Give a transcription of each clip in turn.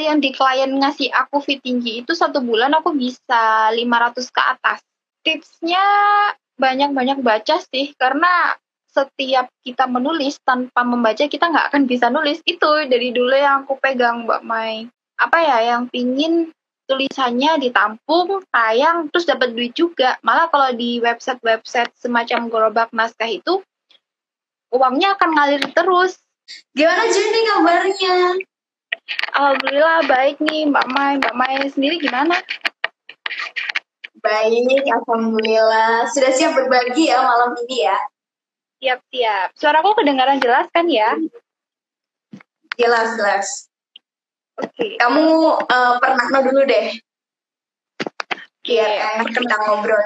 yang di klien ngasih aku fee tinggi itu 1 bulan aku bisa 500 ke atas. Tipsnya banyak-banyak baca sih, karena setiap kita menulis tanpa membaca kita nggak akan bisa nulis. Itu dari dulu yang aku pegang, Mbak Mai. Apa ya, yang pingin tulisannya ditampung, tayang, terus dapat duit juga. Malah kalau di website-website semacam gerobak naskah itu, uangnya akan ngalir terus. Gimana Jenny kabarnya? Alhamdulillah baik nih Mbak Mai. Mbak Mai sendiri gimana? Baik, alhamdulillah. Sudah siap berbagi ya malam ini ya? Siap-siap. Suaraku kedengaran jelas kan ya? Jelas. Oke. Kamu pernah dulu deh. Biar kita ngobrol.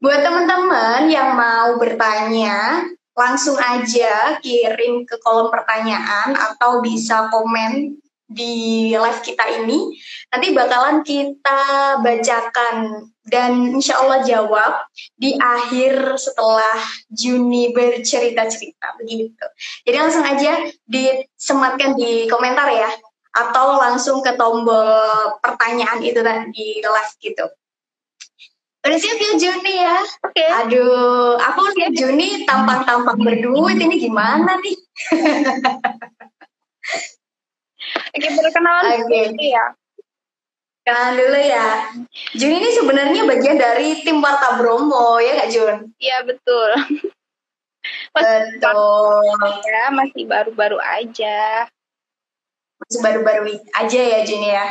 Buat teman-teman yang mau bertanya, langsung aja kirim ke kolom pertanyaan atau bisa komen di live kita ini. Nanti bakalan kita bacakan dan insya Allah jawab di akhir setelah Juni bercerita-cerita begitu. Jadi langsung aja disematkan di komentar ya, atau langsung ke tombol pertanyaan itu di live gitu. Udah siap ya Juni ya? Oke. Aduh, aku lihat Juni tampang-tampang berduit, ini gimana nih? Oke, perkenalan dulu ya. Kenalan dulu ya. Jun ini sebenarnya bagian dari tim Warta Bromo, ya Kak Jun? Iya, betul. Ya, masih baru-baru aja. Masih baru-baru aja ya Jun ya.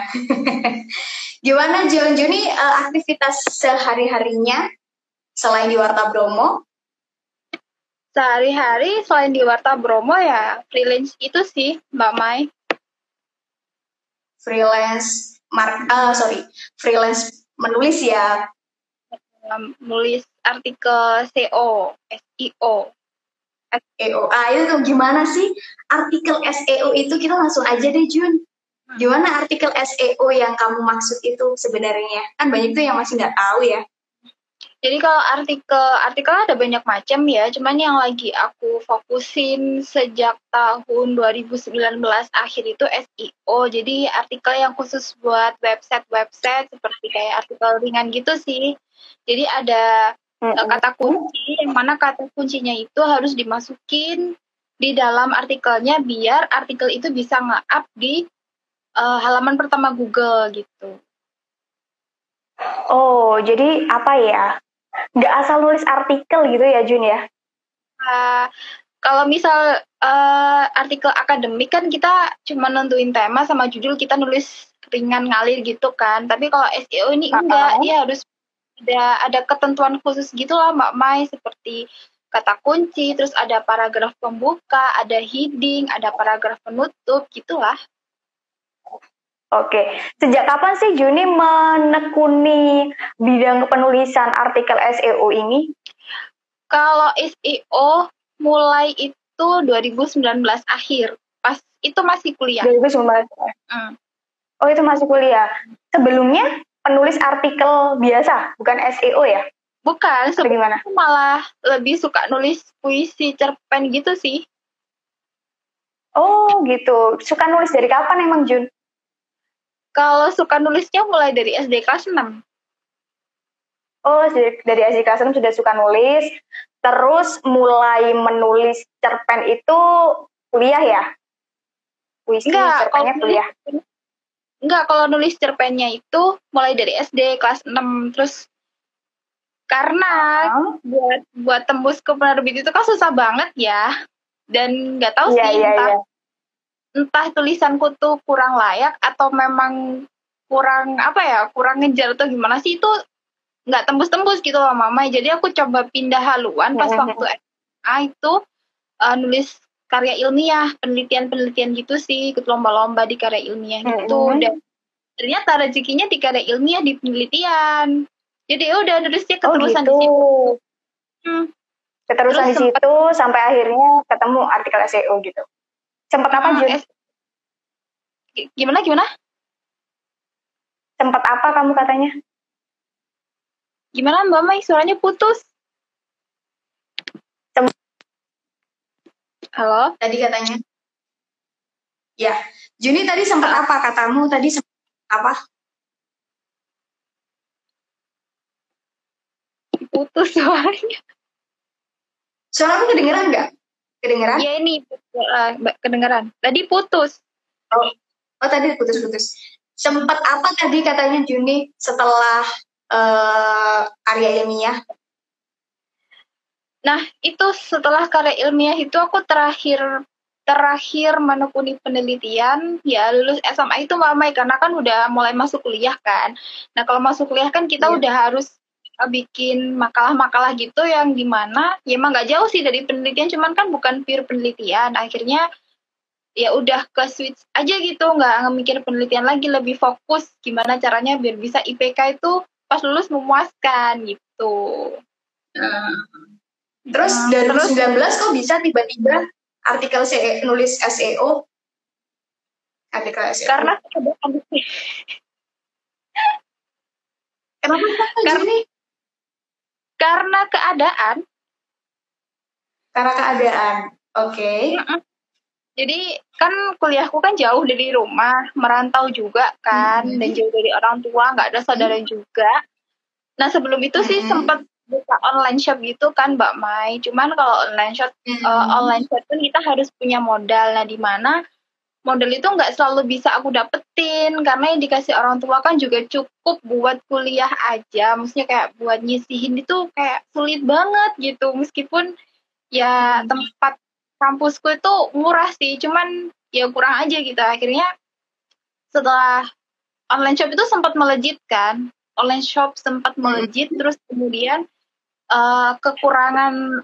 Gimana Jun? Jun ini aktivitas sehari-harinya selain di Warta Bromo? Sehari-hari selain di Warta Bromo ya freelance itu sih Mbak Mai. Freelance menulis ya, menulis artikel SEO, SEO. Itu tuh gimana sih artikel SEO itu? Kita langsung aja deh Jun. Gimana artikel SEO yang kamu maksud itu sebenarnya? Kan banyak tuh yang masih nggak tahu ya. Jadi kalau artikel ada banyak macam ya, cuman yang lagi aku fokusin sejak tahun 2019 akhir itu SEO. Jadi artikel yang khusus buat website seperti kayak artikel ringan gitu sih. Jadi ada kata kunci, yang mana kata kuncinya itu harus dimasukin di dalam artikelnya biar artikel itu bisa nge-up di halaman pertama Google gitu. Oh, jadi apa ya? Nggak asal nulis artikel gitu ya Jun ya? Kalau misal artikel akademik kan kita cuma nentuin tema sama judul, kita nulis ringan ngalir gitu kan. Tapi kalau SEO ini enggak, dia harus ada ketentuan khusus gitu lah Mbak Mai, seperti kata kunci, terus ada paragraf pembuka, ada heading, ada paragraf penutup gitulah. Oke, sejak kapan sih Juni menekuni bidang kepenulisan artikel SEO ini? Kalau SEO mulai itu 2019 akhir, pas itu masih kuliah. 2019. Oh, itu masih kuliah. Sebelumnya penulis artikel biasa, bukan SEO ya? Bukan, sebelumnya malah lebih suka nulis puisi, cerpen gitu sih. Oh, gitu. Suka nulis dari kapan emang Jun? Kalau suka nulisnya mulai dari SD kelas 6. Oh, dari SD kelas 6 sudah suka nulis. Terus mulai menulis cerpen itu kuliah ya? Puisi cerpennya kuliah? Enggak, kalau nulis cerpennya itu mulai dari SD kelas 6. Terus karena buat tembus ke penerbit itu kan susah banget ya. Dan nggak tahu entah tulisanku tuh kurang layak atau memang kurang ngejar atau gimana sih, itu nggak tembus-tembus gitu loh Mama. Jadi aku coba pindah haluan pas waktu SMA itu nulis karya ilmiah, penelitian gitu sih, ikut lomba-lomba di karya ilmiah gitu. Dan ternyata rezekinya di karya ilmiah, di penelitian. Jadi udah nulisnya keterusan di situ. Keterusan di situ sampai akhirnya ketemu artikel SEO gitu. Sempat apa Jun? Gimana? Sempat apa kamu katanya? Gimana Mbak Mai? Suaranya putus. Halo? Tadi katanya. Ya, Juni tadi sempat apa katamu? Tadi sempat apa? Putus suaranya. Suaramu kedengeran nggak? Kedengeran? Ya ini kedengeran. Tadi putus. Oh tadi putus. Sempat apa tadi katanya Juni setelah karya ilmiah? Nah, itu setelah karya ilmiah itu aku terakhir menekuni penelitian, ya lulus SMA itu melamai karena kan udah mulai masuk kuliah kan. Nah, kalau masuk kuliah kan kita udah harus bikin makalah-makalah gitu yang dimana ya emang nggak jauh sih dari penelitian, cuman kan bukan pure penelitian. Akhirnya ya udah ke switch aja gitu, nggak mikir penelitian lagi, lebih fokus gimana caranya biar bisa IPK itu pas lulus memuaskan gitu. Terus dari 2019 kok bisa tiba-tiba artikel nulis SEO? Artikel SEO karena karena keadaan. Oke. Jadi kan kuliahku kan jauh dari rumah, merantau juga kan, dan jauh dari orang tua, nggak ada saudara juga. Nah sebelum itu sih sempat buka online shop gitu kan Mbak Mai. Cuman kalau online shop pun kita harus punya modal. Nah di mana modal itu nggak selalu bisa aku dapetin, karena yang dikasih orang tua kan juga cukup buat kuliah aja, maksudnya kayak buat nyisihin itu kayak sulit banget gitu, meskipun ya tempat kampusku itu murah sih, cuman ya kurang aja gitu. Akhirnya setelah online shop itu sempat melejit kan, terus kemudian kekurangan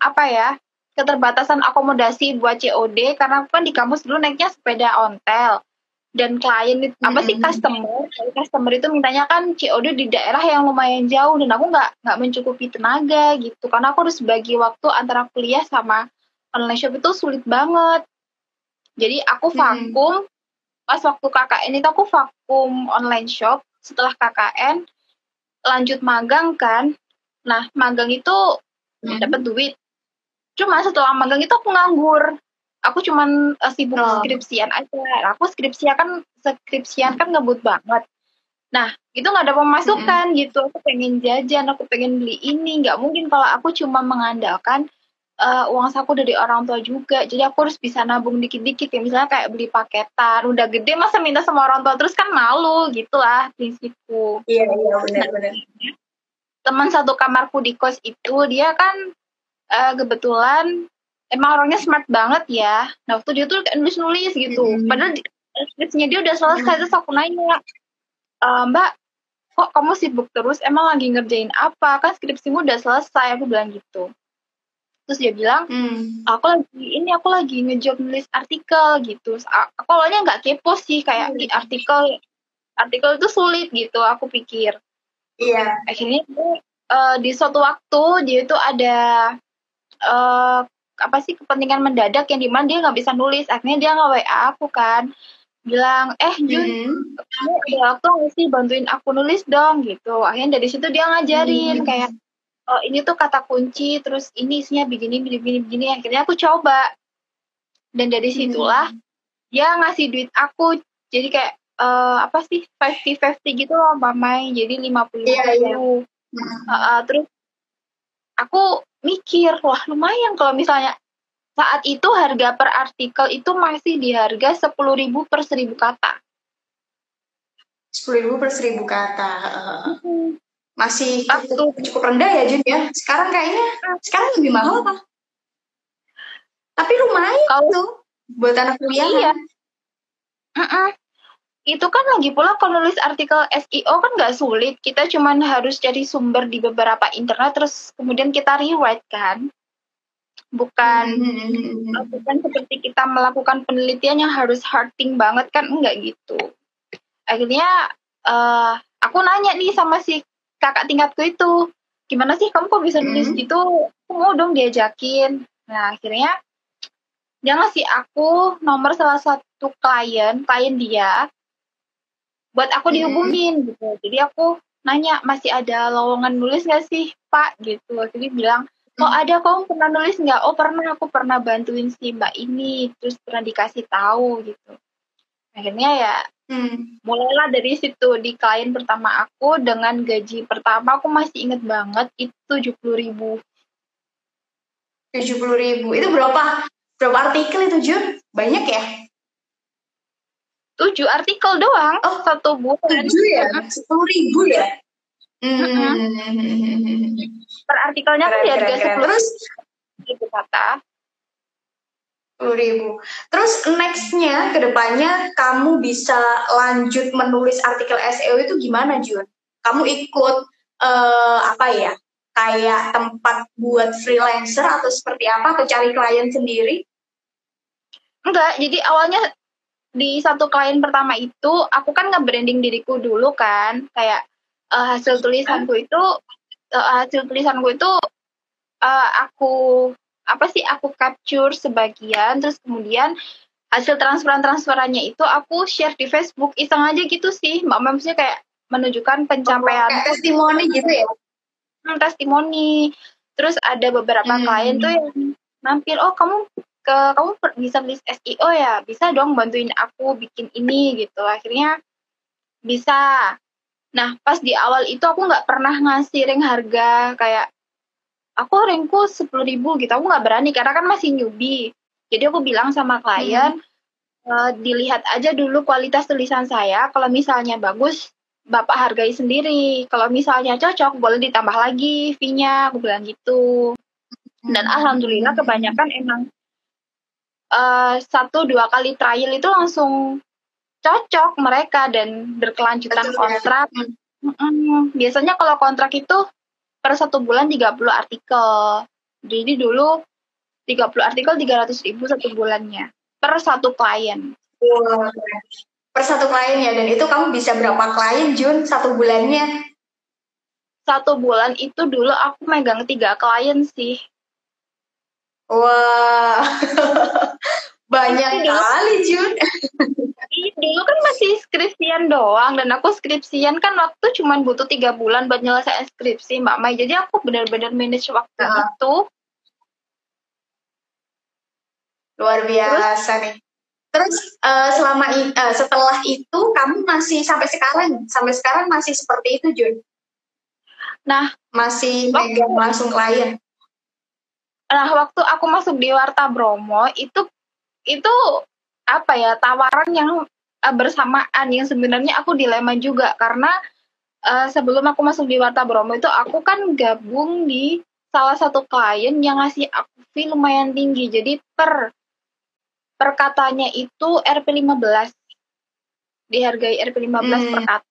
keterbatasan akomodasi buat COD, karena kan di kampus dulu naiknya sepeda ontel, dan klien customer itu mintanya kan COD di daerah yang lumayan jauh, dan aku nggak mencukupi tenaga gitu, karena aku harus bagi waktu antara kuliah sama online shop itu sulit banget. Jadi aku vakum pas waktu KKN itu, aku vakum online shop. Setelah KKN lanjut magang kan, nah magang itu dapat duit. Cuma setelah magang itu aku nganggur. Aku cuman sibuk skripsian aja. Aku skripsian kan ngebut banget. Nah, itu nggak ada pemasukan gitu. Aku pengen jajan, aku pengen beli ini. Nggak mungkin kalau aku cuma mengandalkan uang saku dari orang tua juga. Jadi aku harus bisa nabung dikit-dikit. Ya, misalnya kayak beli paketan. Udah gede masa minta sama orang tua terus kan malu gitu lah prinsipku. Iya, benar-benar. Nah, teman satu kamarku di kos itu, dia kan kebetulan emang orangnya smart banget ya. Nah waktu dia tuh nulis gitu, padahal skripsinya dia udah selesai. Terus aku nanya, Mbak, kok kamu sibuk terus? Emang lagi ngerjain apa? Kan skripsimu udah selesai, aku bilang gitu. Terus dia bilang, aku lagi ngejob nulis artikel gitu. Aku awalnya nggak kepo sih, kayak artikel itu sulit gitu, aku pikir. Iya. Akhirnya di suatu waktu dia itu ada kepentingan mendadak yang dimana dia nggak bisa nulis. Akhirnya dia nge-WA aku kan, bilang Jun, kamu ada waktu nggak sih bantuin aku nulis dong gitu. Akhirnya dari situ dia ngajarin kayak ini tuh kata kunci, terus ini isinya begini. Akhirnya aku coba, dan dari situlah dia ngasih duit aku. Jadi kayak 50-50 gitu loh Mbak Mai, jadi 50 ribu. Terus aku mikir, wah lumayan kalau misalnya saat itu harga per artikel itu masih di harga 10.000 per 1.000 kata. 10.000 per 1.000 kata. Masih cukup rendah ya Jun ya. Sekarang kayaknya lebih mahal apa? Tapi lumayan tuh buat anak kuliah. Iya. Itu kan lagi pula kalau nulis artikel SEO kan nggak sulit, kita cuman harus cari sumber di beberapa internet, terus kemudian kita rewrite kan, bukan seperti kita melakukan penelitian yang harus harding banget kan, enggak gitu. Akhirnya aku nanya nih sama si kakak tingkatku itu, gimana sih kamu kok bisa nulis gitu, aku mau dong diajakin. Nah akhirnya dia ngasih aku nomor salah satu klien dia buat aku dihubungin gitu. Jadi aku nanya, masih ada lowongan nulis nggak sih Pak gitu. Jadi bilang, ada, kamu pernah nulis nggak? Oh pernah, aku pernah bantuin si Mbak ini, terus pernah dikasih tahu gitu. Akhirnya ya mulailah dari situ di klien pertama aku dengan gaji pertama aku masih inget banget itu 70.000. 70.000 itu berapa artikel itu Jun? Banyak ya? 7 artikel doang. Oh, satu bulan. 7 ya? 10.000 ya? Per artikelnya kan di harga 10.000. Terus itu kata 10.000. Terus next-nya kedepannya kamu bisa lanjut menulis artikel SEO itu gimana Jun? Kamu ikut kayak tempat buat freelancer atau seperti apa? Atau cari klien sendiri? Enggak, jadi awalnya di satu klien pertama itu aku kan nge-branding diriku dulu kan, kayak hasil tulisanku itu aku capture sebagian, terus kemudian hasil transferannya itu aku share di Facebook iseng aja gitu sih Mbak, maksudnya kayak menunjukkan pencapaian, kayak testimoni gitu ya, testimoni. Terus ada beberapa klien tuh yang mampir, oh kamu bisa nulis SEO ya, bisa dong bantuin aku bikin ini gitu. Akhirnya bisa. Nah pas di awal itu aku nggak pernah ngasih ring harga, kayak aku ringku 10.000 gitu, aku nggak berani karena kan masih newbie. Jadi aku bilang sama klien dilihat aja dulu kualitas tulisan saya, kalau misalnya bagus Bapak hargai sendiri, kalau misalnya cocok boleh ditambah lagi fee-nya, aku bilang gitu. Dan alhamdulillah kebanyakan emang 1-2 kali trial itu langsung cocok mereka dan berkelanjutan kontrak. Biasanya kalau kontrak itu per 1 bulan 30 artikel. Jadi dulu 30 artikel 300.000 satu bulannya per satu klien. Wow. Per satu klien ya, dan itu kamu bisa berapa klien Jun satu bulannya? Satu bulan itu dulu aku megang 3 klien sih. Wah, wow. Banyak kali Jun. Dulu kan masih skripsian doang, dan aku skripsian kan waktu cuma butuh 3 bulan buat nyelesain skripsi Mbak Mai. Jadi aku benar-benar manage waktu itu. Luar biasa. Terus, nih. Terus setelah itu kamu masih sampai sekarang masih seperti itu Jun? Nah, masih megang langsung klien. Nah, waktu aku masuk di Warta Bromo, itu apa ya, tawaran yang bersamaan, yang sebenarnya aku dilema juga, karena sebelum aku masuk di Warta Bromo itu, aku kan gabung di salah satu klien yang ngasih aku fee lumayan tinggi, jadi per katanya itu Rp15, dihargai Rp15 per kata.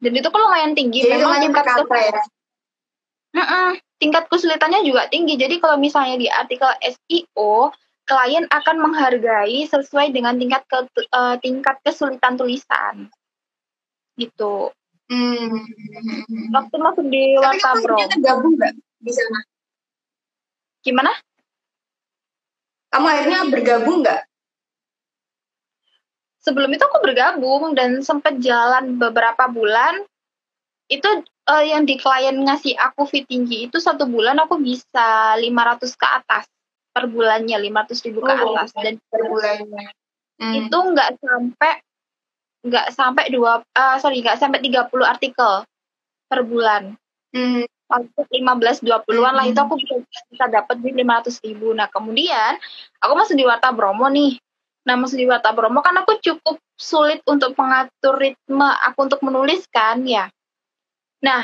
Dan itu kan lumayan tinggi, jadi memang tingkat ya? Tingkat kesulitannya juga tinggi. Jadi kalau misalnya di artikel SEO, klien akan menghargai sesuai dengan tingkat kesulitan tulisan. Gitu. Waktu masuk di Warta Bromo. Tapi kamu gabung nggak di sana? Gimana? Kamu akhirnya bergabung nggak? Sebelum itu aku bergabung dan sempat jalan beberapa bulan. Itu yang di klien ngasih aku fee tinggi itu satu bulan aku bisa 500 ke atas per bulannya, 500.000 ke atas, dan per bulannya itu nggak sampai 30 artikel per bulan. Waktu 15-20an lah itu aku bisa dapat di 500.000. Nah kemudian aku masuk di Warta Bromo nih. Nah, maksud di Warta Bromo kan aku cukup sulit untuk mengatur ritme aku untuk menuliskan ya. Nah,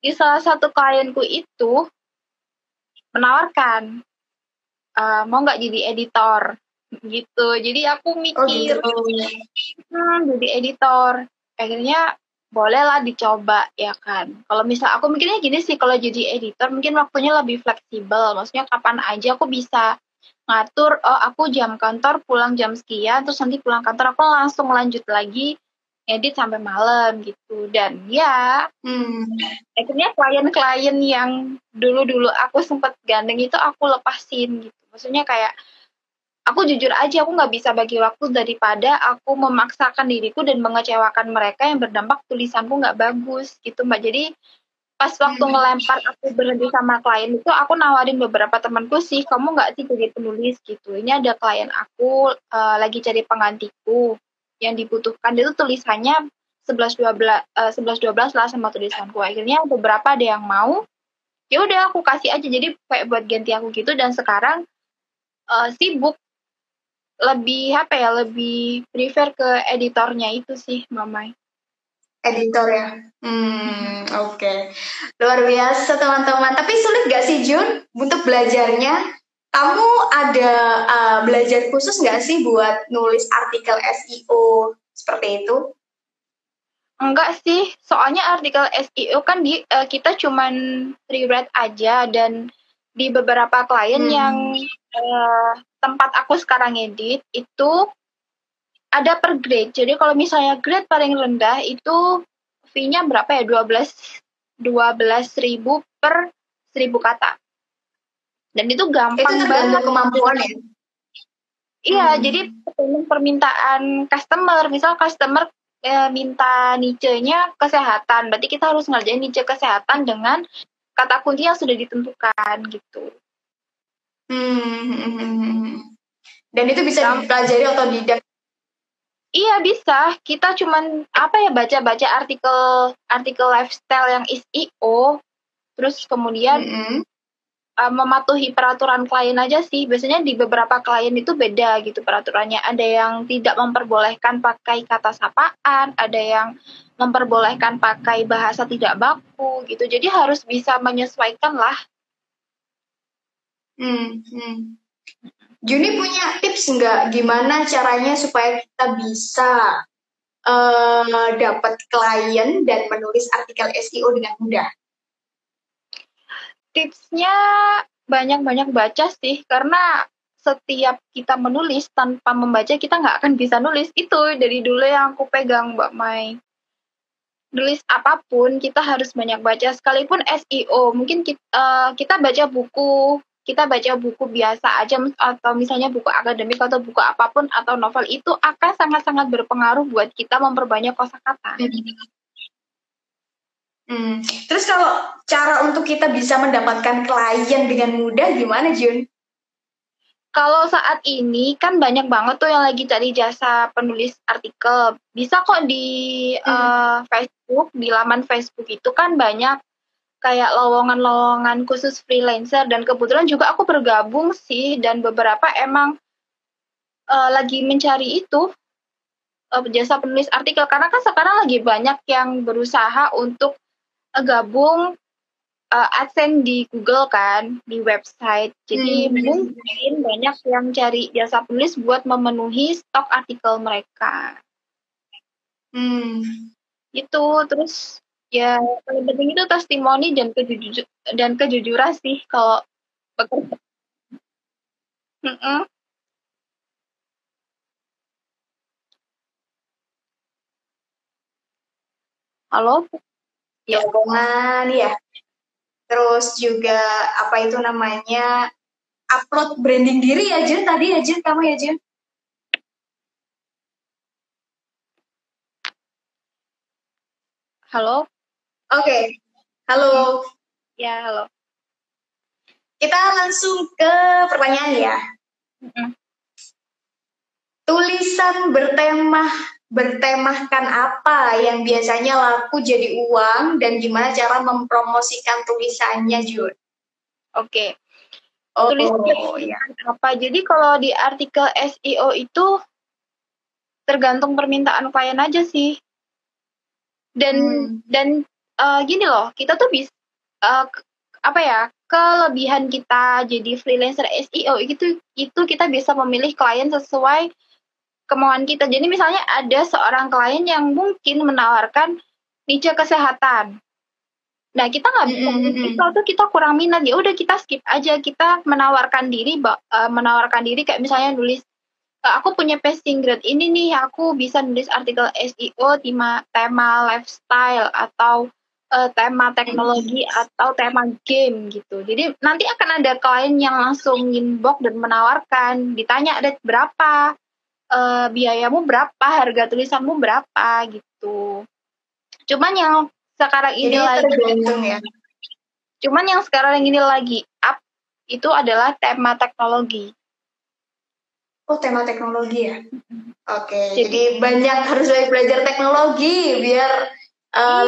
di salah satu klienku itu menawarkan mau nggak jadi editor gitu. Jadi aku mikir jadi editor, akhirnya bolehlah dicoba ya kan. Kalau misal aku mikirnya gini sih, kalau jadi editor mungkin waktunya lebih fleksibel, maksudnya kapan aja aku bisa ngatur, oh aku jam kantor pulang jam sekian, terus nanti pulang kantor aku langsung lanjut lagi edit sampai malam gitu. Dan ya akhirnya klien-klien yang dulu-dulu aku sempet gandeng itu aku lepasin gitu. Maksudnya kayak aku jujur aja, aku nggak bisa bagi waktu daripada aku memaksakan diriku dan mengecewakan mereka yang berdampak tulisanku nggak bagus gitu Mbak. Jadi Pas waktu ngelempar aku berhenti sama klien itu, aku nawarin beberapa temanku sih, kamu nggak sih jadi penulis gitu, ini ada klien aku lagi cari penggantiku yang dibutuhkan, itu tulisannya 11-12 lah sama tulisanku. Akhirnya beberapa ada yang mau, ya udah aku kasih aja, jadi kayak buat ganti aku gitu. Dan sekarang sibuk, lebih apa ya, lebih prefer ke editornya itu sih, Mamai. Editor ya, oke. Luar biasa teman-teman. Tapi sulit gak sih Jun untuk belajarnya? Kamu ada belajar khusus gak sih buat nulis artikel SEO seperti itu? Enggak sih, soalnya artikel SEO kan kita cuman rewrite aja, dan di beberapa klien yang tempat aku sekarang edit itu ada per grade. Jadi kalau misalnya grade paling rendah itu fee-nya berapa ya? 12.000 per 1.000 kata. Dan itu gampang banget kemampuannya. Iya, jadi permintaan customer, misal customer minta niche-nya kesehatan, berarti kita harus ngerjain niche kesehatan dengan kata kunci yang sudah ditentukan gitu. Dan itu bisa dipelajari otodidak. Iya bisa, kita cuman apa ya, baca-baca artikel lifestyle yang SEO, terus kemudian mematuhi peraturan klien aja sih. Biasanya di beberapa klien itu beda gitu peraturannya, ada yang tidak memperbolehkan pakai kata sapaan, ada yang memperbolehkan pakai bahasa tidak baku gitu, jadi harus bisa menyesuaikan lah. Juni punya tips nggak gimana caranya supaya kita bisa dapat klien dan menulis artikel SEO dengan mudah? Tipsnya banyak-banyak baca sih, karena setiap kita menulis tanpa membaca kita nggak akan bisa nulis. Itu dari dulu yang aku pegang Mbak Mai. Nulis apapun kita harus banyak baca, sekalipun SEO. Mungkin kita baca buku. Kita baca buku biasa aja, atau misalnya buku akademik atau buku apapun, atau novel, itu akan sangat-sangat berpengaruh buat kita memperbanyak kosakata. Terus kalau cara untuk kita bisa mendapatkan klien dengan mudah gimana, Jun? Kalau saat ini kan banyak banget tuh yang lagi cari jasa penulis artikel. Bisa kok di Facebook, di laman Facebook itu kan banyak kayak lowongan-lowongan khusus freelancer, dan kebetulan juga aku bergabung sih, dan beberapa emang lagi mencari itu jasa penulis artikel, karena kan sekarang lagi banyak yang berusaha untuk gabung AdSense di Google kan, di website, jadi mungkin banyak yang cari jasa penulis buat memenuhi stok artikel mereka. Itu terus ya, paling penting itu testimoni dan kejujuran sih kalau bekerja. Halo? Ya, omongan ya. Terus juga apa itu namanya, upload branding diri ya Jun, tadi ya Jun, kamu ya Jun. Halo? Oke, halo. Ya, halo. Kita langsung ke pertanyaan ya. Tulisan bertemahkan apa yang biasanya laku jadi uang, dan gimana cara mempromosikan tulisannya, Jun? Oke. Apa? Jadi kalau di artikel SEO itu tergantung permintaan klien aja sih. Dan gini loh, kita tuh bisa kelebihan kita jadi freelancer SEO itu kita bisa memilih klien sesuai kemauan kita. Jadi misalnya ada seorang klien yang mungkin menawarkan niche kesehatan. Nah, kita nggak bisa, kita kurang minat, ya udah kita skip aja. Kita menawarkan diri kayak misalnya nulis, aku punya passing grade ini nih, aku bisa nulis artikel SEO tema lifestyle, atau tema teknologi, atau tema game gitu. Jadi nanti akan ada klien yang langsung inbox dan menawarkan, ditanya rate berapa, biayamu berapa, harga tulisanmu berapa gitu. Cuman yang sekarang ini lagi tergantung ya. Cuman yang sekarang ini lagi up itu adalah tema teknologi. Oh, tema teknologi ya? Oke, jadi banyak harus belajar teknologi biar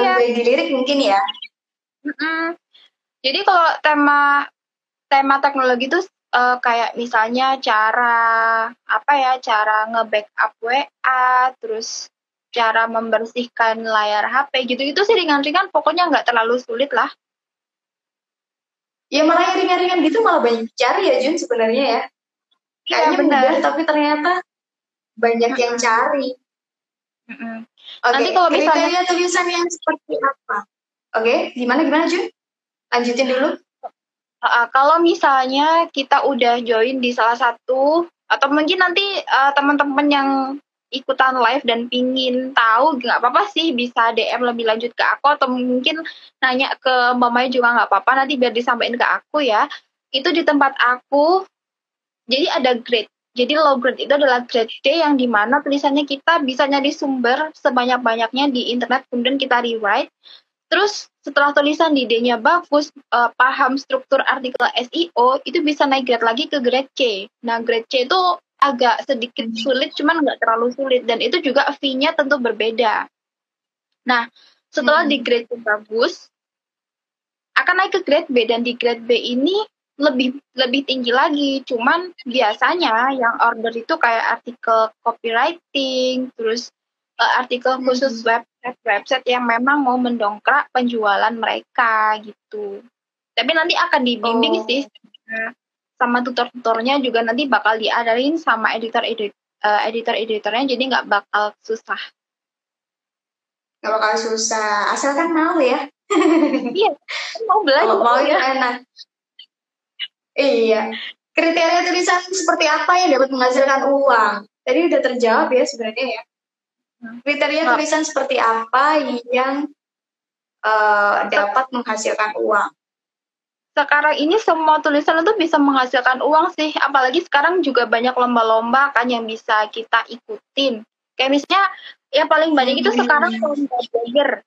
lebih dilirik mungkin ya? Jadi kalau tema teknologi itu kayak misalnya cara nge-backup WA, terus cara membersihkan layar HP, gitu-gitu sih ringan-ringan, pokoknya nggak terlalu sulit lah. Ya malah ringan-ringan gitu malah banyak dicari ya Jun sebenarnya ya? Kayaknya benar, tapi ternyata banyak yang cari. Okay. Nanti kalau misalnya tulisan yang seperti apa? Oke, gimana Jun? Lanjutin dulu. Kalau misalnya kita udah join di salah satu, atau mungkin nanti teman-teman yang ikutan live dan pingin tahu, nggak apa-apa sih, bisa DM lebih lanjut ke aku, atau mungkin nanya ke mamanya juga nggak apa-apa, nanti biar disampaikan ke aku ya. Itu di tempat aku. Jadi ada grade, jadi low grade itu adalah grade D yang dimana tulisannya kita bisa nyari sumber sebanyak-banyaknya di internet, kemudian kita rewrite. Terus setelah tulisan di D-nya bagus, paham struktur artikel SEO, itu bisa naik grade lagi ke grade C. Nah grade C itu agak sedikit sulit, cuman nggak terlalu sulit, dan itu juga V-nya tentu berbeda. Nah setelah di grade C bagus, akan naik ke grade B, dan di grade B ini lebih tinggi lagi, cuman biasanya yang order itu kayak artikel copywriting, terus artikel khusus website yang memang mau mendongkrak penjualan mereka gitu. Tapi nanti akan dibimbing sih sama tutor-tutornya, juga nanti bakal diadarin sama editor-editornya, jadi nggak bakal susah. Nggak bakal susah, asal kan mau ya. Iya, mau belajar. Mau ya enak. Iya, kriteria tulisan seperti apa yang dapat menghasilkan uang? Tadi udah terjawab ya sebenarnya ya. Kriteria tulisan seperti apa yang dapat menghasilkan uang? Sekarang ini semua tulisan itu bisa menghasilkan uang sih, apalagi sekarang juga banyak lomba-lomba kan yang bisa kita ikutin. Kayak misalnya yang paling banyak itu sekarang lomba blogger.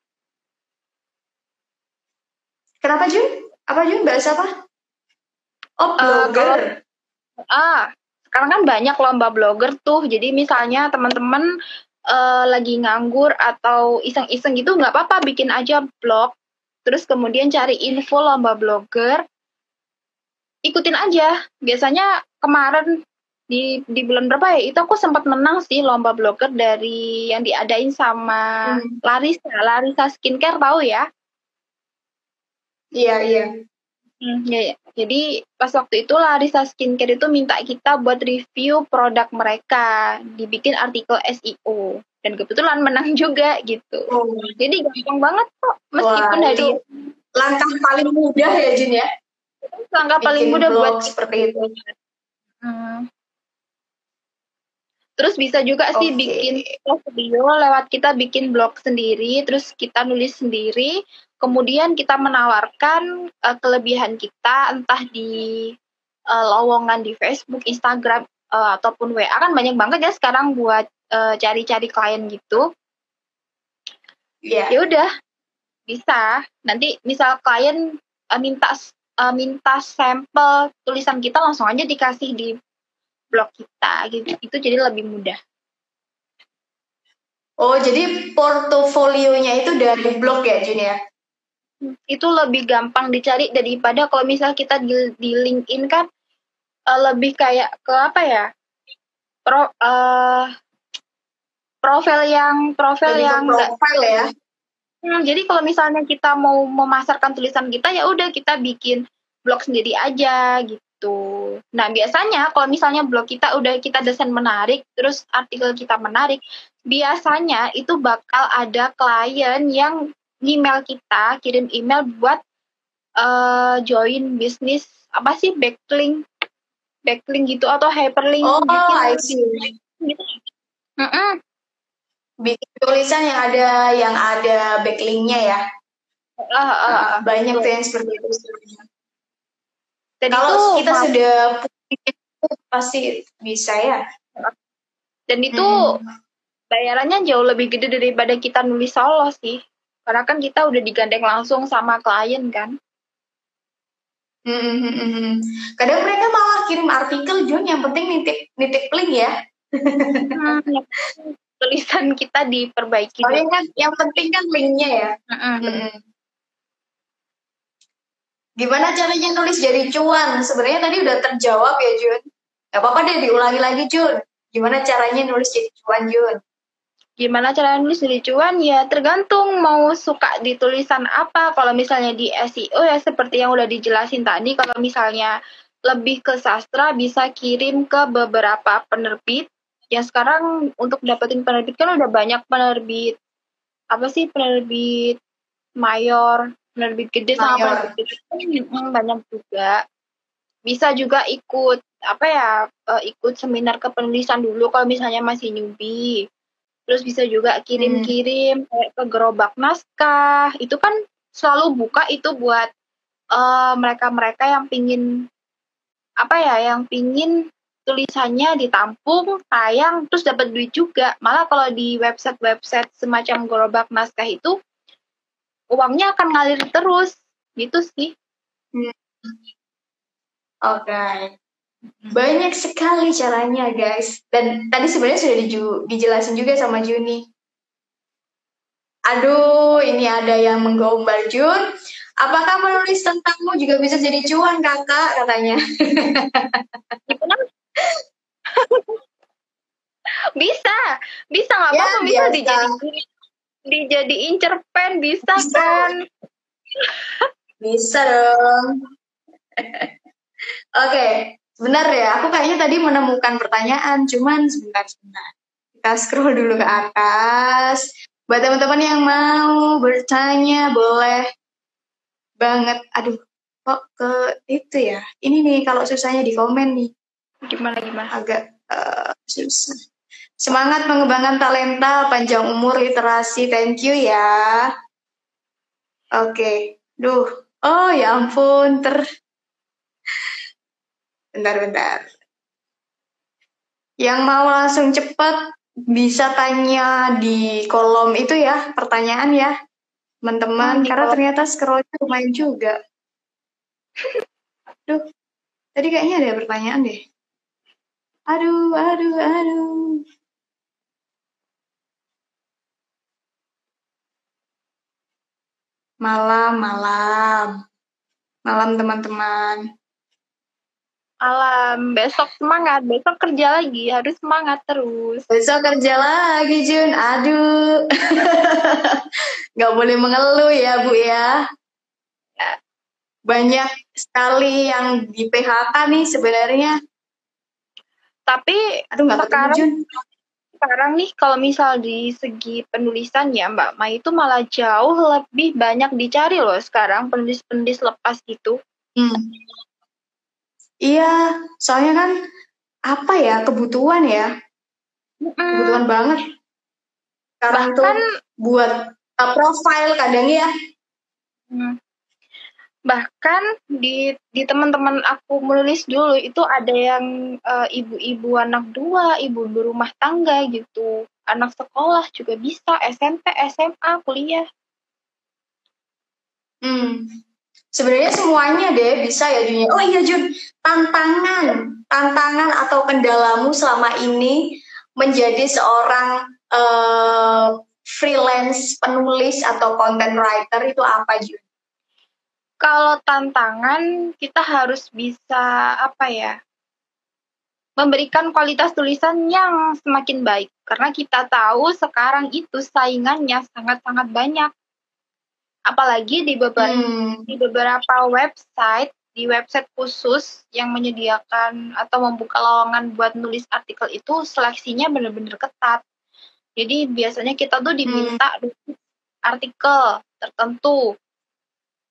Kenapa Jun? Apa Jun? Bahasa apa? Oh, blogger. Sekarang kan banyak lomba blogger tuh. Jadi misalnya teman-teman lagi nganggur atau iseng-iseng gitu, nggak apa-apa, bikin aja blog. Terus kemudian cari info lomba blogger, ikutin aja. Biasanya kemarin di bulan berapa ya? Itu aku sempat menang sih lomba blogger dari yang diadain sama Larissa Skincare, tahu ya? Iya. Ya. Jadi pas waktu itu Larissa Skincare itu minta kita buat review produk mereka, dibikin artikel SEO, dan kebetulan menang juga gitu. Jadi gampang banget kok, meskipun dari langkah paling mudah ya Jun ya. Langkah bikin paling mudah buat seperti itu. Terus bisa juga sih bikin video lewat kita bikin blog sendiri, terus kita nulis sendiri. Kemudian kita menawarkan kelebihan kita, entah di lowongan di Facebook, Instagram, ataupun WA. Kan banyak banget ya sekarang buat cari-cari klien gitu. Ya udah, bisa. Nanti misal klien minta sampel tulisan kita, langsung aja dikasih di blog kita gitu. Itu jadi lebih mudah. Oh, jadi portofolionya itu dari blog ya Jun ya? Itu lebih gampang dicari daripada kalau misal kita di LinkedIn kan lebih kayak ke apa ya, profil yang nggak ya. Jadi kalau misalnya kita mau memasarkan tulisan kita, ya udah kita bikin blog sendiri aja gitu. Nah biasanya kalau misalnya blog kita udah kita desain menarik, terus artikel kita menarik, biasanya itu bakal ada klien yang email kita, kirim email buat join bisnis apa sih, backlink gitu atau hyperlink bikin tulisan yang ada backlinknya ya. Banyak tuh yang seperti itu. Dan kalau kita sudah pasti bisa ya, dan itu bayarannya jauh lebih gede daripada kita nulis solo sih. Karena kan kita udah digandeng langsung sama klien kan. Kadang mereka malah kirim artikel, Jun, yang penting nitip link ya. Tulisan kita diperbaiki. Oh, ya kan, yang penting kan linknya ya. Gimana caranya nulis jadi cuan? Sebenarnya tadi udah terjawab ya, Jun. Gak apa-apa deh, diulangi lagi, Jun. Gimana caranya nulis jadi cuan, Jun? Gimana cara nulis jadi cuan? Ya tergantung mau suka di tulisan apa. Kalau misalnya di SEO ya seperti yang udah dijelasin tadi, kalau misalnya lebih ke sastra bisa kirim ke beberapa penerbit. Ya sekarang untuk dapetin penerbit kan udah banyak penerbit. Apa sih penerbit mayor, penerbit gede sama penerbit kecil banyak juga. Bisa juga ikut ikut seminar kepenulisan dulu kalau misalnya masih newbie. Terus bisa juga kirim-kirim ke gerobak naskah. Itu kan selalu buka itu buat mereka-mereka yang pingin tulisannya ditampung, tayang, terus dapat duit juga. Malah kalau di website-website semacam gerobak naskah itu uangnya akan ngalir terus, gitu sih. Oke. Banyak sekali caranya, guys. Dan tadi sebenarnya sudah dijelasin juga sama Juni. Aduh, ini ada yang menggombal, Jun. Apakah menulis tentangmu juga bisa jadi cuan, kakak? Katanya. Bisa nggak apa-apa ya, bisa dijadiin cerpen, bisa kan? Bisa dong. Oke. Benar ya, aku kayaknya tadi menemukan pertanyaan, cuman sebentar. Kita scroll dulu ke atas. Buat teman-teman yang mau bertanya, boleh banget. Aduh, kok ke itu ya? Ini nih, kalau susahnya di komen nih. Gimana? Agak susah. Semangat mengembangkan talenta, panjang umur, literasi. Thank you ya. Oke. Duh, oh ya ampun, bentar. Yang mau langsung cepat bisa tanya di kolom itu ya, pertanyaan ya, teman-teman. Karena ternyata scrollnya lumayan juga. Duh, tadi kayaknya ada pertanyaan deh. Aduh. Malam teman-teman. Besok semangat, besok kerja lagi, harus semangat terus. Besok kerja lagi, Jun, aduh. Gak boleh mengeluh ya, Bu ya. Banyak sekali yang di PHK nih sebenarnya. Tapi sekarang nih kalau misal di segi penulisan ya Mbak Mai itu malah jauh lebih banyak dicari loh sekarang penulis-penulis lepas gitu. Iya, soalnya kan kebutuhan ya, kebutuhan banget. Sekarang bahkan, tuh buat profil kadang ya. Bahkan di teman-teman aku menulis dulu itu ada yang ibu-ibu anak dua, ibu berumah tangga gitu, anak sekolah juga bisa, SMP, SMA, kuliah. Sebenarnya semuanya deh bisa ya, Jun. Oh iya, Jun, tantangan atau kendalamu selama ini menjadi seorang freelance penulis atau content writer itu apa, Jun? Kalau tantangan kita harus bisa memberikan kualitas tulisan yang semakin baik, karena kita tahu sekarang itu saingannya sangat-sangat banyak. Apalagi di beberapa website, di website khusus yang menyediakan atau membuka lowongan buat nulis artikel itu seleksinya benar-benar ketat. Jadi biasanya kita tuh diminta artikel tertentu.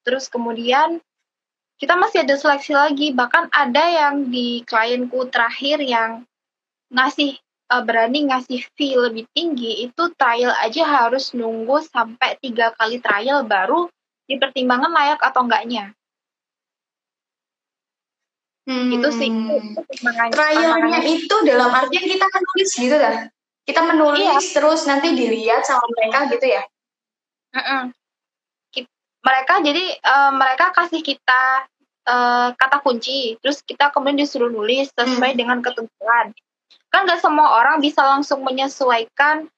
Terus kemudian kita masih ada seleksi lagi, bahkan ada yang di klienku terakhir yang berani ngasih fee lebih tinggi, itu trial aja harus nunggu sampai 3 kali trial baru dipertimbangkan layak atau enggaknya. Itu sih trialnya itu dalam artian kita menulis gitu kan? Kita menulis terus nanti dilihat sama mereka gitu ya? mereka jadi mereka kasih kita kata kunci, terus kita kemudian disuruh nulis sesuai dengan ketentuan. Kan nggak semua orang bisa langsung menyesuaikan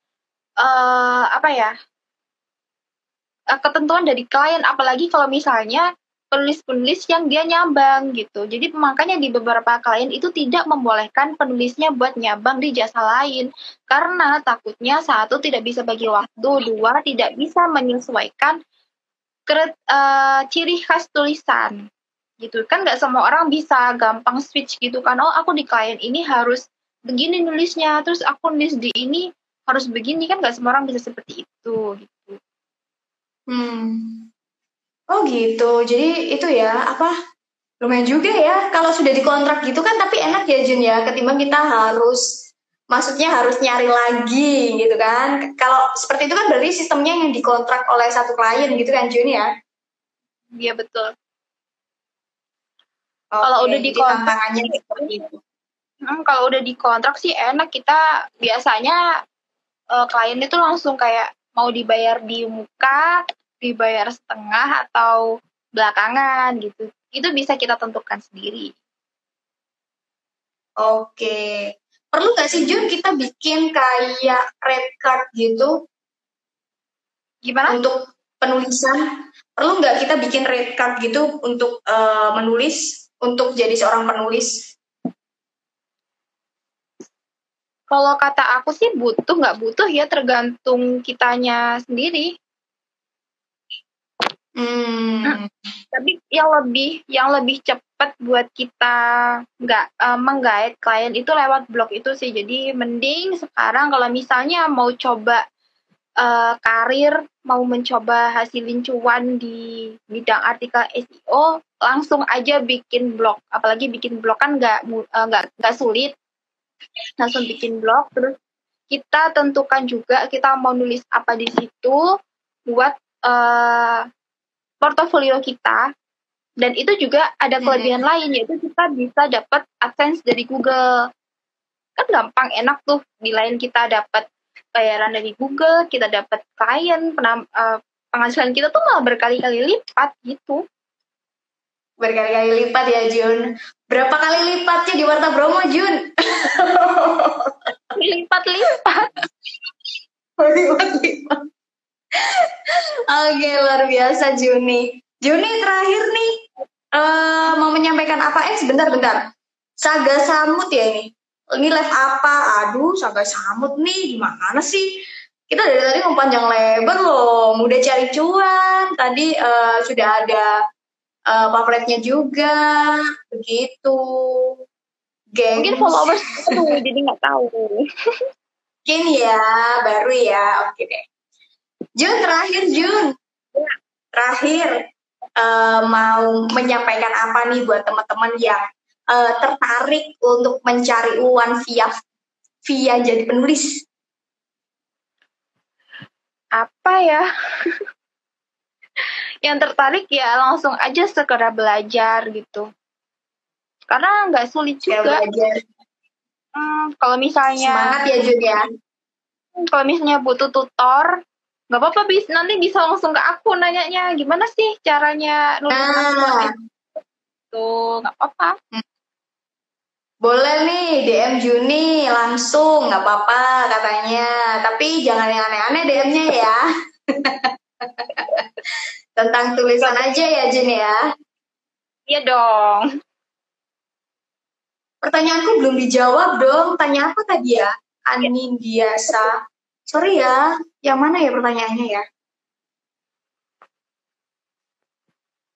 ketentuan dari klien, apalagi kalau misalnya penulis-penulis yang dia nyabang gitu. Jadi makanya di beberapa klien itu tidak membolehkan penulisnya buat nyabang di jasa lain, karena takutnya satu, tidak bisa bagi waktu, dua, tidak bisa menyesuaikan ciri khas tulisan gitu. Kan nggak semua orang bisa gampang switch gitu kan, oh aku di klien ini harus begini nulisnya, terus aku nulis di ini harus begini, kan nggak semua orang bisa seperti itu gitu. Oh gitu, jadi itu ya apa, lumayan juga ya kalau sudah dikontrak gitu kan, tapi enak ya Jun ya, ketimbang kita harus, maksudnya harus nyari lagi gitu kan. Kalau seperti itu kan berarti sistemnya yang dikontrak oleh satu klien gitu kan Jun ya. Iya betul. Okay, kalau udah dikontrak seperti itu. Kalau udah dikontrak sih enak, kita biasanya klien itu langsung kayak mau dibayar di muka, dibayar setengah atau belakangan gitu. Itu bisa kita tentukan sendiri. Oke. Perlu nggak sih Jun kita bikin kayak rate card gitu? Gimana? Untuk penulisan, perlu nggak kita bikin rate card gitu untuk menulis, untuk jadi seorang penulis? Kalau kata aku sih butuh, nggak butuh ya, tergantung kitanya sendiri. Tapi yang lebih cepat buat kita nggak menggait klien itu lewat blog itu sih. Jadi mending sekarang kalau misalnya mau coba karir, mau mencoba hasilin cuan di bidang artikel SEO, langsung aja bikin blog. Apalagi bikin blog kan nggak sulit, langsung bikin blog. Terus kita tentukan juga kita mau nulis apa di situ buat portofolio kita. Dan itu juga ada kelebihan lain, yaitu kita bisa dapat AdSense dari Google. Kan gampang, enak tuh, di lain kita dapat bayaran dari Google, kita dapat klien, penghasilan kita tuh malah berkali-kali lipat gitu. Berkali-kali lipat ya Jun. Berapa kali lipatnya di Warta Bromo Jun? Lipat-lipat. Lipat-lipat. Oke, luar biasa Juni. Juni terakhir nih, mau menyampaikan apa? Bentar. Saga Samut ya ini. Ini live apa? Aduh, Saga Samut nih, gimana sih? Kita dari tadi mempanjang lebar loh, mudah cari cuan. Tadi sudah ada pamfletnya juga, begitu. Geng. Mungkin followers dulu, jadi nggak tahu. Mungkin ya, baru ya, oke deh. Jun, terakhir mau menyampaikan apa nih buat teman-teman yang tertarik untuk mencari uang via jadi penulis? Apa ya? Yang tertarik ya langsung aja segera belajar gitu, karena nggak sulit juga. Kalau misalnya semangat ya Jun ya. Kalau misalnya butuh tutor, nggak apa-apa, nanti bisa langsung ke aku nanyanya gimana sih caranya nulis artikel itu, nggak apa-apa. Boleh nih DM Juni langsung, nggak apa-apa katanya, tapi jangan yang aneh-aneh DM-nya ya. Tentang tulisan aja ya Jun ya. Iya dong. Pertanyaanku belum dijawab dong. Tanya apa tadi ya? Anindiasa. Sorry ya, yang mana ya pertanyaannya ya?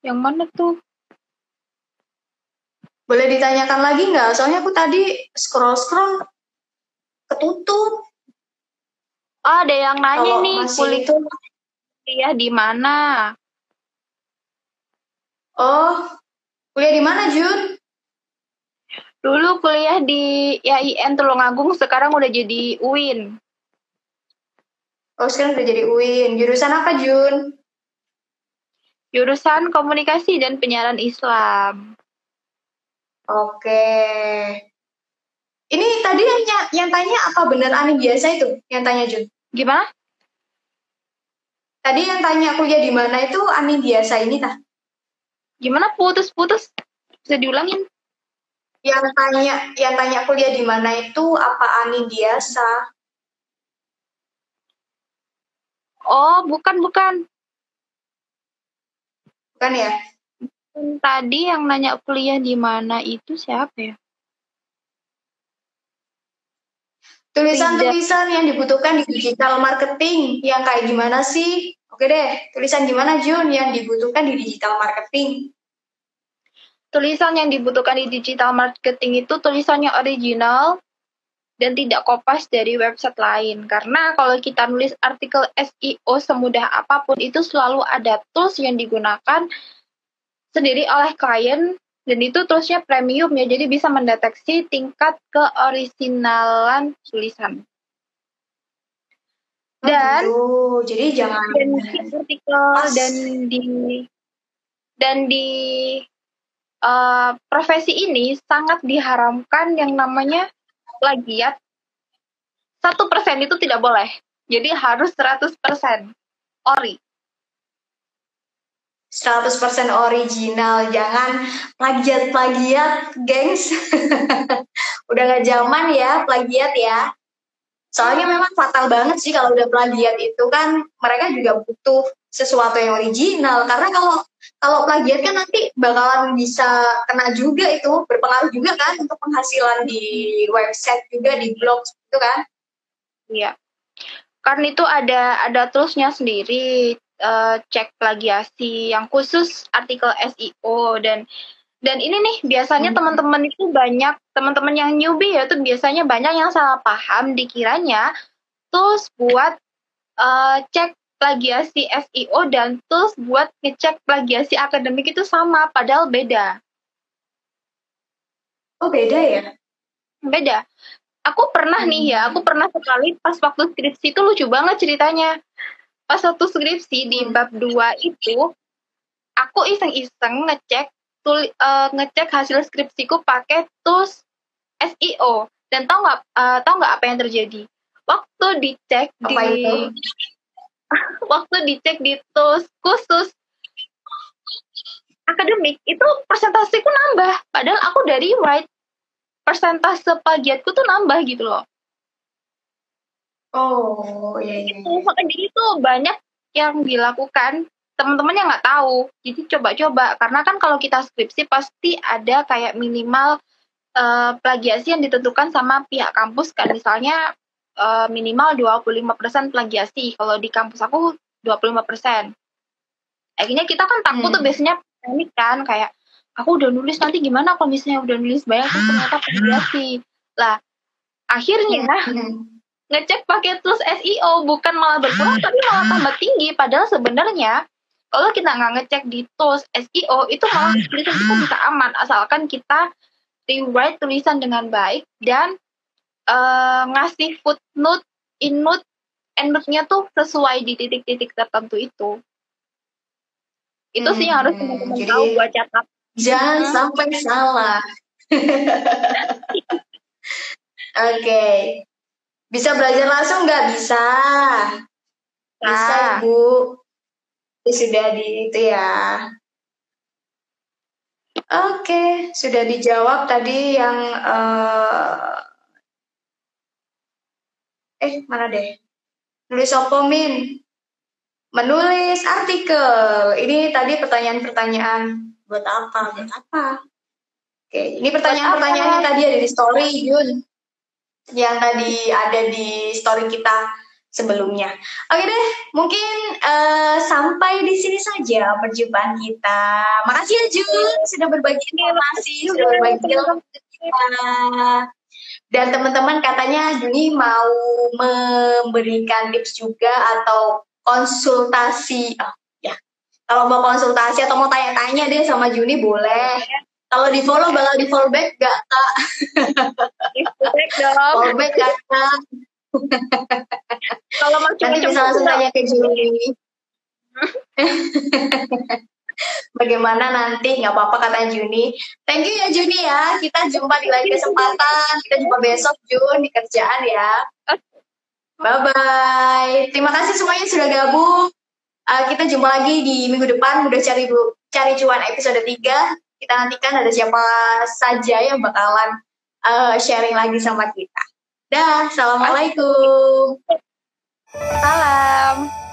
Yang mana tuh? Boleh ditanyakan lagi nggak? Soalnya aku tadi scroll ketutup. Oh, ada yang nanya kalau nih, kuliah di mana? Oh, kuliah di mana Jun? Dulu kuliah di IAIN Tulungagung, sekarang udah jadi UIN. Oh, sekarang udah jadi UIN. Jurusan apa Jun? Jurusan Komunikasi dan Penyiaran Islam. Oke. Ini tadi yang tanya apa benar Ani biasa itu? Yang tanya Jun. Gimana? Tadi yang tanya kuliah di mana itu Amin biasa ini tah? Gimana putus-putus? Bisa diulangin? Yang tanya kuliah di mana itu apa Amin biasa? Oh, bukan ya? Tadi yang nanya kuliah di mana itu siapa ya? Tulisan-tulisan yang dibutuhkan di digital marketing yang kayak gimana sih? Oke deh, tulisan gimana Jun yang dibutuhkan di digital marketing? Tulisan yang dibutuhkan di digital marketing itu tulisannya original dan tidak kopas dari website lain. Karena kalau kita nulis artikel SEO semudah apapun itu selalu ada tools yang digunakan sendiri oleh klien, dan itu toolsnya premium ya, jadi bisa mendeteksi tingkat keoriginalan tulisan. Dan jadi jangan artikel dan di profesi ini sangat diharamkan yang namanya plagiat. 1% itu tidak boleh. Jadi harus 100% ori. 100% original, jangan plagiat-plagiat, gengs. Udah gak zaman ya, plagiat ya. Soalnya memang fatal banget sih kalau udah plagiat itu kan, mereka juga butuh sesuatu yang original. Karena kalau plagiat kan nanti bakalan bisa kena juga itu, berpengaruh juga kan untuk penghasilan di website juga, di blog gitu kan. Iya. Karena itu ada toolsnya sendiri. Cek plagiasi yang khusus artikel SEO dan ini nih biasanya teman-teman yang newbie ya tuh biasanya banyak yang salah paham, dikiranya tools buat cek plagiasi SEO dan tools buat ngecek plagiasi akademik itu sama, padahal beda. Oh, beda ya? Beda. Aku pernah nih ya, sekali pas waktu skripsi itu lucu banget ceritanya. Pas satu skripsi di bab 2 itu, aku iseng-iseng ngecek hasil skripsiku pakai tools SEO. Dan tau nggak apa yang terjadi? Waktu dicek di tools khusus akademik itu persentaseku nambah. Padahal aku dari write, persentase plagiatku tuh nambah gitu loh. Oh iya. Jadi itu banyak yang dilakukan teman-teman yang nggak tahu. Jadi coba-coba, karena kan kalau kita skripsi pasti ada kayak minimal plagiasi yang ditentukan sama pihak kampus kan. Misalnya minimal 25% plagiasi. Kalau di kampus aku 25%. Akhirnya kita kan takut tuh biasanya panik kan, kayak aku udah nulis nanti gimana kalau misalnya udah nulis banyak terus ternyata plagiasi. Lah akhirnya ngecek pakai tools SEO bukan malah berkurang tapi malah tambah tinggi, padahal sebenarnya kalau kita nggak ngecek di tools SEO itu malah tulisan kita bisa aman asalkan kita rewrite tulisan dengan baik dan ngasih footnote, innote, endnote-nya tuh sesuai di titik-titik tertentu itu. Itu sih yang harus teman-teman tahu buat catat. Jangan sampai salah. Oke. Bisa belajar langsung nggak? Bisa. Bisa, Ibu. Sudah di itu ya. Oke, sudah dijawab tadi yang... mana deh? Nulis apa, Min? Menulis artikel. Ini tadi pertanyaan-pertanyaan. Buat apa? Buat apa? Oke, ini pertanyaan-pertanyaannya tadi ada di story, Yun. Yang tadi ada di story kita sebelumnya. Oke deh, mungkin sampai di sini saja perjumpaan kita. Makasih ya Jun sudah berbagi informasi, sudah berbagi ilmu kita. Dan teman-teman katanya Juni mau memberikan tips juga atau konsultasi. Oh ya, kalau mau konsultasi atau mau tanya-tanya deh sama Juni boleh. Kalau di follow bakal di follow back gak kak? Follow back gak kak? Kalau nanti bisa langsung tanya ke Juni. Bagaimana nanti? Gak apa-apa kata Juni. Thank you ya Juni ya. Kita jumpa di lain kesempatan. Kita jumpa besok Jun di kerjaan ya. Bye bye. Terima kasih semuanya sudah gabung. Kita jumpa lagi di minggu depan, udah cari cuan episode 3. Kita nantikan ada siapa saja yang bakalan sharing lagi sama kita. Dah, assalamualaikum. Salam.